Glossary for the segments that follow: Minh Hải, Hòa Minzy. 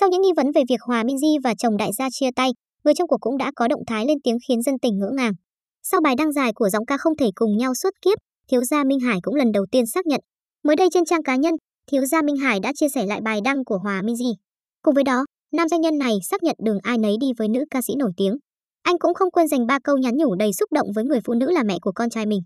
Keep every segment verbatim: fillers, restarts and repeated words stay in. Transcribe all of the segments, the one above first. Sau những nghi vấn về việc Hòa Minzy và chồng đại gia chia tay, người trong cuộc cũng đã có động thái lên tiếng khiến dân tình ngỡ ngàng. Sau bài đăng dài của giọng ca không thể cùng nhau suốt kiếp, thiếu gia Minh Hải cũng lần đầu tiên xác nhận. Mới đây trên trang cá nhân, thiếu gia Minh Hải đã chia sẻ lại bài đăng của Hòa Minzy. Cùng với đó, nam doanh nhân này xác nhận đường ai nấy đi với nữ ca sĩ nổi tiếng. Anh cũng không quên dành ba câu nhắn nhủ đầy xúc động với người phụ nữ là mẹ của con trai mình.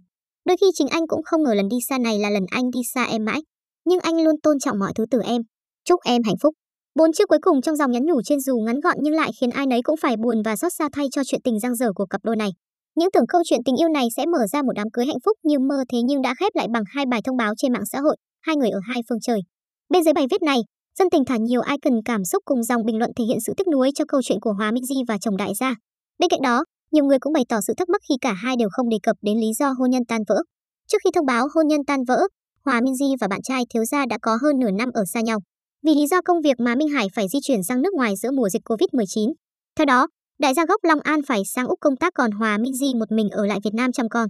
Đôi khi chính anh cũng không ngờ lần đi xa này là lần anh đi xa em mãi. Nhưng anh luôn tôn trọng mọi thứ từ em. Chúc em hạnh phúc. Bốn chữ cuối cùng trong dòng nhắn nhủ trên dù ngắn gọn nhưng lại khiến ai nấy cũng phải buồn và xót xa thay cho chuyện tình dang dở của cặp đôi này. Những tưởng câu chuyện tình yêu này sẽ mở ra một đám cưới hạnh phúc như mơ, thế nhưng đã khép lại bằng hai bài thông báo trên mạng xã hội, hai người ở hai phương trời. Bên dưới bài viết này, dân tình thả nhiều icon cảm xúc cùng dòng bình luận thể hiện sự tiếc nuối cho câu chuyện của Hòa Minzy và chồng đại gia. Bên cạnh đó, nhiều người cũng bày tỏ sự thắc mắc khi cả hai đều không đề cập đến lý do hôn nhân tan vỡ. Trước khi thông báo hôn nhân tan vỡ, Hòa Minzy và bạn trai thiếu gia đã có hơn nửa năm ở xa nhau. Vì lý do công việc mà Minh Hải phải di chuyển sang nước ngoài giữa mùa dịch Covid mười chín. Theo đó, đại gia gốc Long An phải sang Úc công tác, còn Hòa Minzy một mình ở lại Việt Nam chăm con.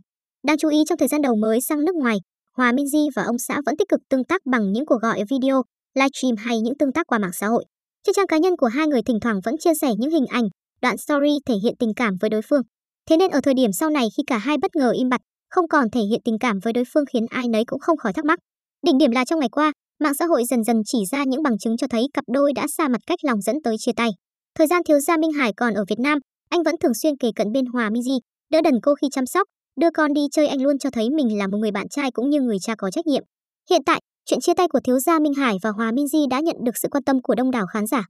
Đáng chú ý, trong thời gian đầu mới sang nước ngoài, Hòa Minzy và ông xã vẫn tích cực tương tác bằng những cuộc gọi video, livestream hay những tương tác qua mạng xã hội. Trên trang cá nhân của hai người thỉnh thoảng vẫn chia sẻ những hình ảnh, đoạn story thể hiện tình cảm với đối phương. Thế nên ở thời điểm sau này khi cả hai bất ngờ im bặt, không còn thể hiện tình cảm với đối phương khiến ai nấy cũng không khỏi thắc mắc. Đỉnh điểm là trong ngày qua, mạng xã hội dần dần chỉ ra những bằng chứng cho thấy cặp đôi đã xa mặt cách lòng dẫn tới chia tay. Thời gian thiếu gia Minh Hải còn ở Việt Nam, anh vẫn thường xuyên kề cận bên Hòa Minzy, đỡ đần cô khi chăm sóc, đưa con đi chơi, anh luôn cho thấy mình là một người bạn trai cũng như người cha có trách nhiệm. Hiện tại, chuyện chia tay của thiếu gia Minh Hải và Hòa Minzy đã nhận được sự quan tâm của đông đảo khán giả.